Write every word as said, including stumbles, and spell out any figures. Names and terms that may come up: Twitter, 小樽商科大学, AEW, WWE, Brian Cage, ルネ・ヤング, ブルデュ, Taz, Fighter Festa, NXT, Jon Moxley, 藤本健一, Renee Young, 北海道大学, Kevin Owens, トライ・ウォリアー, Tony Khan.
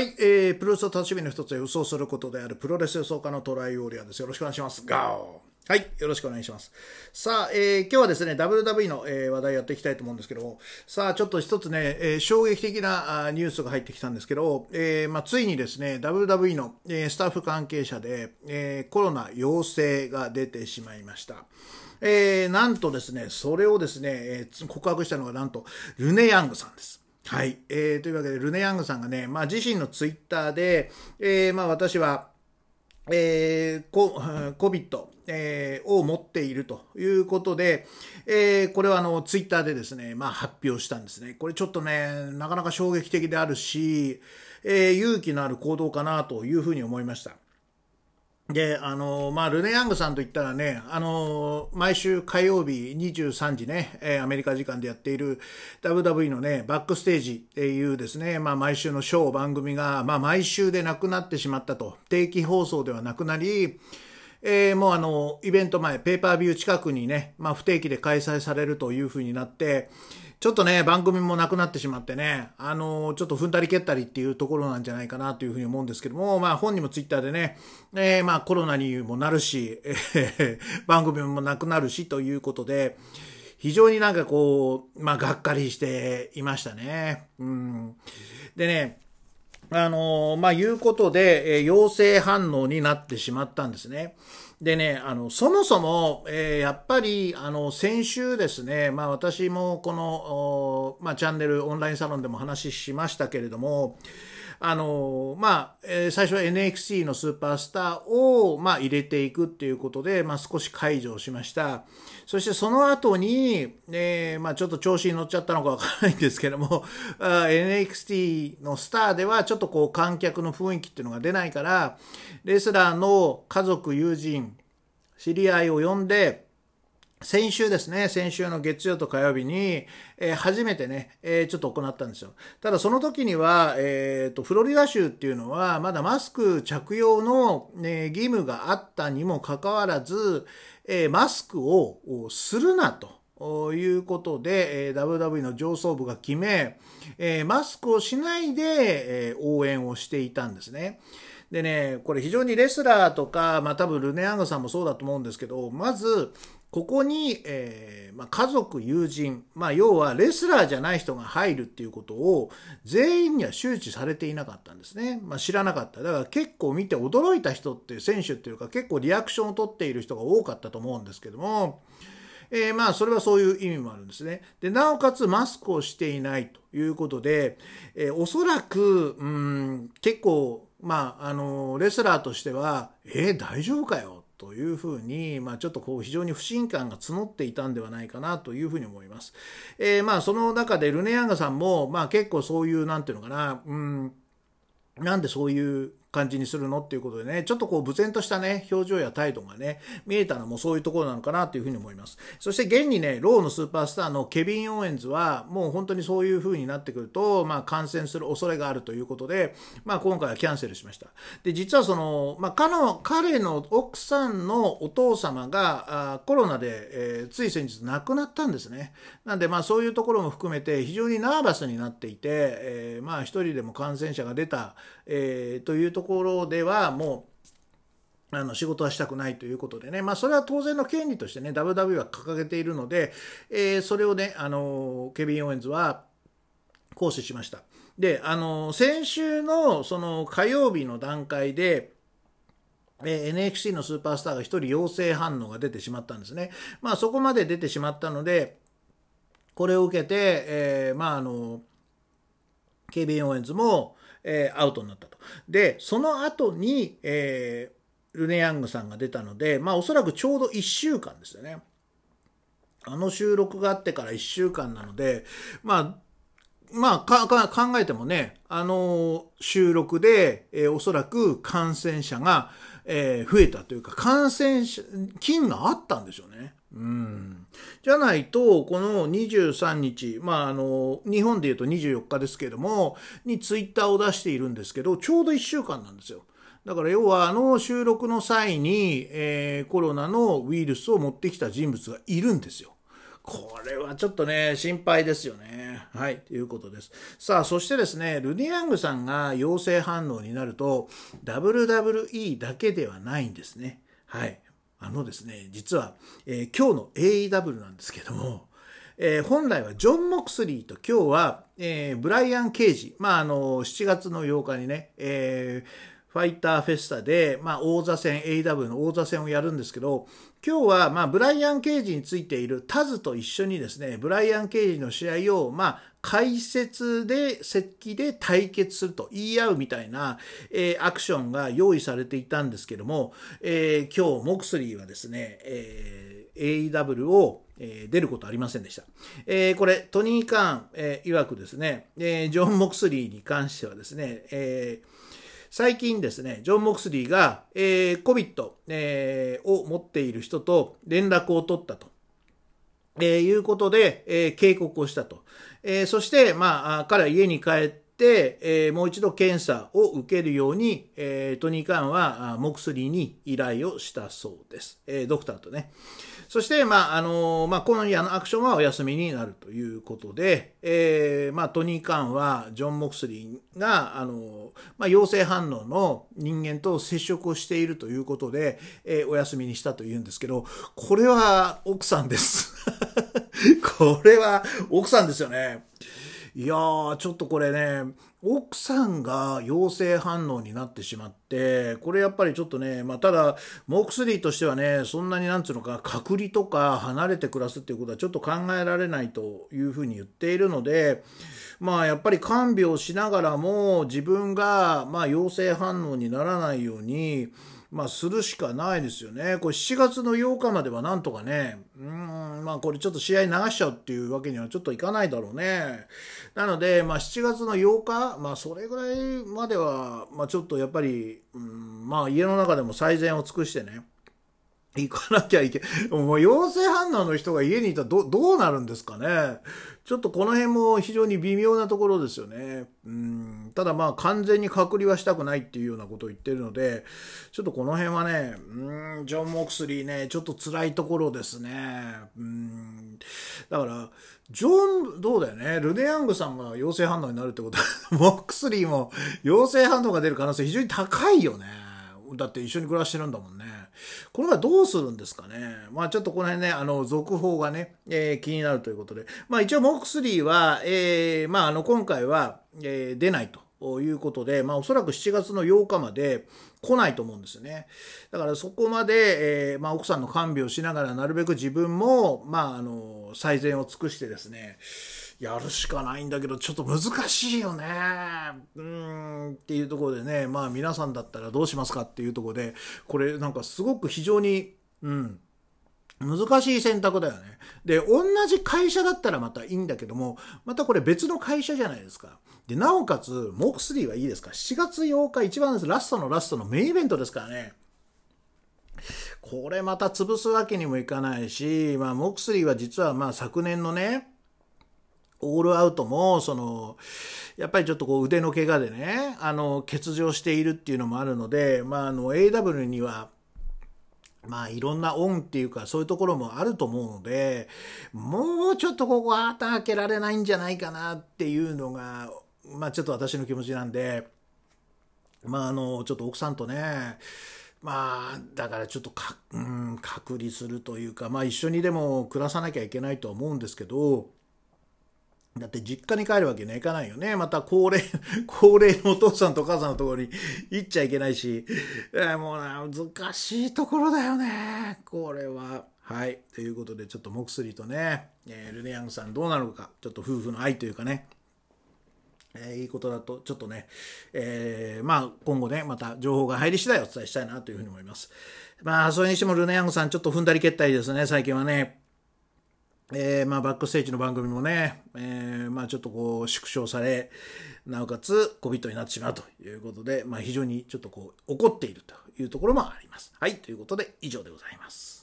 はい、えー、プロレスを楽しみの一つは予想することであるプロレス予想家のトライオーリアです。よろしくお願いします。ガオー。はい、よろしくお願いします。さあ、えー、今日はですね、ダブリューダブリューイー の、えー、話題やっていきたいと思うんですけども、さあ、ちょっと一つね、えー、衝撃的なニュースが入ってきたんですけど、えーまあ、ついにですね、ダブリューダブリューイー の、えー、スタッフ関係者で、えー、コロナ陽性が出てしまいました。えー、なんとですね、それをですね、えー、告白したのがなんと、ルネ・ヤングさんです。はい、えー、というわけでルネ・ヤングさんがね、まあ、自身のツイッターで、えーまあ、私は、えー、コ, コビット、えー、を持っているということで、えー、これはあのツイッターでですね、まあ、発表したんですね。これちょっとね、なかなか衝撃的であるし、えー、勇気のある行動かなというふうに思いました。で、あの、まあ、ルネ・ヤングさんといったらね、あの、毎週火曜日にじゅうさんじね、えー、アメリカ時間でやっている ダブリューダブリューイー のね、バックステージっていうですね、まあ、毎週のショー、番組が、まあ、毎週でなくなってしまったと。定期放送ではなくなり、えー、もうあの、イベント前、ペーパービュー近くにね、まあ、不定期で開催されるというふうになって、ちょっとね、番組もなくなってしまってね、あのー、ちょっと踏んだり蹴ったりっていうところなんじゃないかなというふうに思うんですけども、まあ本人もツイッターでね、えー、まあコロナにもなるし、えー、番組もなくなるしということで、非常になんかこう、まあがっかりしていましたね。うん。でね、あのー、まあいうことで、えー、陽性反応になってしまったんですね。でね、あの、そもそも、えー、やっぱり、あの、先週ですね、まあ私もこの、まあチャンネル、オンラインサロンでも話しましたけれども、あの、まあ、えー、最初は エヌエックスティー のスーパースターを、まあ入れていくっていうことで、まあ少し解除しました。そしてその後に、えー、まあちょっと調子に乗っちゃったのかわからないんですけども、エヌエックスティー のスターではちょっとこう観客の雰囲気っていうのが出ないから、レスラーの家族、友人、知り合いを呼んで、先週ですね、先週の月曜と火曜日に、えー、初めてね、えー、ちょっと行ったんですよ。ただその時には、えーと、フロリダ州っていうのは、まだマスク着用の、ね、義務があったにもかかわらず、えー、マスクをするなということで、えー、ダブリューダブリューイー の上層部が決め、えー、マスクをしないで、えー、応援をしていたんですね。でね、これ非常にレスラーとか、まあ多分ルネ・ヤングさんもそうだと思うんですけど、まず、ここに、えーまあ、家族、友人、まあ要はレスラーじゃない人が入るっていうことを全員には周知されていなかったんですね。まあ知らなかった。だから結構見て驚いた人っていう選手っていうか結構リアクションを取っている人が多かったと思うんですけども、えー、まあそれはそういう意味もあるんですね。で、なおかつマスクをしていないということで、えー、おそらく、うん、結構、まあ、あの、レスラーとしては、えー、大丈夫かよというふうに、まあ、ちょっとこう、非常に不信感が募っていたんではないかなというふうに思います。えー、まあ、その中でルネ・ヤングさんも、まあ、結構そういう、なんていうのかな、うん、なんでそういう感じにするのっていうことでね、ちょっとこう、無然としたね、表情や態度がね、見えたのもそういうところなのかなというふうに思います。そして、現にね、ローのスーパースターのケビン・オーエンズは、もう本当にそういうふうになってくると、まあ、感染する恐れがあるということで、まあ、今回はキャンセルしました。で、実はその、まあ、彼の、彼の奥さんのお父様が、コロナで、えー、つい先日亡くなったんですね。なんで、まあ、そういうところも含めて、非常にナーバスになっていて、えー、まあ、一人でも感染者が出た、えー、というとところではもうあの仕事はしたくないということでね、まあそれは当然の権利としてね ダブリューダブリューイー は掲げているので、えー、それをねあのケビン・オーエンズは行使しました。で、あの先週のその火曜日の段階で。エヌエックスティー のスーパースターがひとり陽性反応が出てしまったんですね。まあそこまで出てしまったので、これを受けて、えー、まああのケビン・オーエンズもえー、アウトになったと。で、その後に、えー、ルネ・ヤングさんが出たので、まあおそらくちょうどいっしゅうかんですよね。あの収録があってからいっしゅうかんなので、まあ、まあかか考えてもね、あのー、収録で、えー、おそらく感染者が、えー、増えたというか、感染者、菌があったんでしょうね。うん。じゃないと、このにじゅうさんにち、まあ、あの、日本で言うとにじゅうよっかですけれども、にツイッターを出しているんですけど、ちょうどいっしゅうかんなんですよ。だから要はあの収録の際に、えー、コロナのウイルスを持ってきた人物がいるんですよ。これはちょっとね、心配ですよね。はい、ということです。さあ、そしてですね、ルディ・ヤングさんが陽性反応になると ダブリューダブリューイー だけではないんですね。はい、あのですね、実は、えー、今日の エーイーダブリュー なんですけども、えー、本来はジョン・モクスリーと今日は、えー、ブライアン・ケージ、まあ、あのしちがつのようかにね、えー、ファイターフェスタで、まあ、王座戦 エーイーダブリュー の王座戦をやるんですけど、今日は、まあ、ブライアン・ケージについているタズと一緒にですね、ブライアン・ケージの試合を、まあ、解説で、席で対決すると言い合うみたいな、えー、アクションが用意されていたんですけども、えー、今日、モクスリーはですね、えー、エーイーダブリュー を、えー、出ることありませんでした。えー、これ、トニー・カーン、えー、曰くですね、えー、ジョン・モクスリーに関してはですね、えー最近ですね、ジョン・モクスリーが、えー、コビッド、えー、を持っている人と連絡を取ったと、えー、いうことで、えー、警告をしたと。えー、そして、まあ、彼は家に帰って、えー、もう一度検査を受けるように、えー、トニー・カーンはモクスリーに依頼をしたそうです。えー、ドクターとね。そして、まあ、あのー、まあ、今夜のアクションはお休みになるということで、えー、まあ、トニー・カーンは、ジョン・モクスリーが、あのー、まあ、陽性反応の人間と接触をしているということで、えー、お休みにしたというんですけど、これは奥さんです。これは奥さんですよね。いやー、ちょっとこれね、奥さんが陽性反応になってしまって、これやっぱりちょっとね、まあ、ただ、モクスリーとしてはね、そんなになんつうのか、隔離とか離れて暮らすっていうことはちょっと考えられないというふうに言っているので、まあ、やっぱり看病しながらも、自分が、まあ、陽性反応にならないように、まあ、するしかないですよね。これしちがつのようかまではなんとかね、うーん、まあ、これちょっと試合流しちゃうっていうわけにはちょっといかないだろうね。なので、まあ、しちがつのようか、まあ、それぐらいまでは、まあ、ちょっとやっぱり、うん、まあ、家の中でも最善を尽くしてね、行かなきゃいけ、もう陽性反応の人が家にいたらど、どうなるんですかね。ちょっとこの辺も非常に微妙なところですよね。うん、ただまあ完全に隔離はしたくないっていうようなことを言ってるので、ちょっとこの辺はね、うん、ジョン・モクスリーね、ちょっと辛いところですね。うん、だから、ジョン、どうだよね。ルデ・ヤングさんが陽性反応になるってことは、モクスリーも陽性反応が出る可能性非常に高いよね。だって一緒に暮らしてるんだもんね。これはどうするんですかね。まあちょっとこの辺ね、あの、続報がね、えー、気になるということで。まあ一応、モクスリーは、えー、まああの、今回は、えー、出ないということで、まあおそらくしちがつのようかまで来ないと思うんですよね。だからそこまで、えー、まあ奥さんの看病しながら、なるべく自分も、まああの、最善を尽くしてですね、やるしかないんだけど、ちょっと難しいよね。うーん、っていうところでね、まあ皆さんだったらどうしますかっていうところで、これなんかすごく非常に、うん、難しい選択だよね。で、同じ会社だったらまたいいんだけども、またこれ別の会社じゃないですか。で、なおかつ、モクスリーはいいですか。しちがつようか、一番ラストのラストのメインイベントですからね。これまた潰すわけにもいかないし、まあモクスリーは実はまあ昨年のね、オールアウトも、その、やっぱりちょっとこう腕の怪我でね、あの、欠場しているっていうのもあるので、まあ、あの、エーダブリュー には、まあ、いろんな恩っていうか、そういうところもあると思うので、もうちょっとここは旗開けられないんじゃないかなっていうのが、まあ、ちょっと私の気持ちなんで、まあ、あの、ちょっと奥さんとね、まあ、だからちょっとか、うん、隔離するというか、まあ、一緒にでも暮らさなきゃいけないとは思うんですけど、だって実家に帰るわけにはいかないよね。また高齢、高齢のお父さんとお母さんのところに行っちゃいけないし、もうな、難しいところだよね。これは。はい。ということで、ちょっとモクスリーとね、ルディ・ヤングさんどうなのか、ちょっと夫婦の愛というかね、えー、いいことだと、ちょっとね、えー、まあ、今後ね、また情報が入り次第お伝えしたいなというふうに思います。まあ、それにしてもルディ・ヤングさん、ちょっと踏んだり蹴ったりですね、最近はね。えー、まあ、バックステージの番組もね、えー、まあ、ちょっとこう、縮小され、なおかつ、コビッドになってしまうということで、まあ、非常にちょっとこう、怒っているというところもあります。はい、ということで、以上でございます。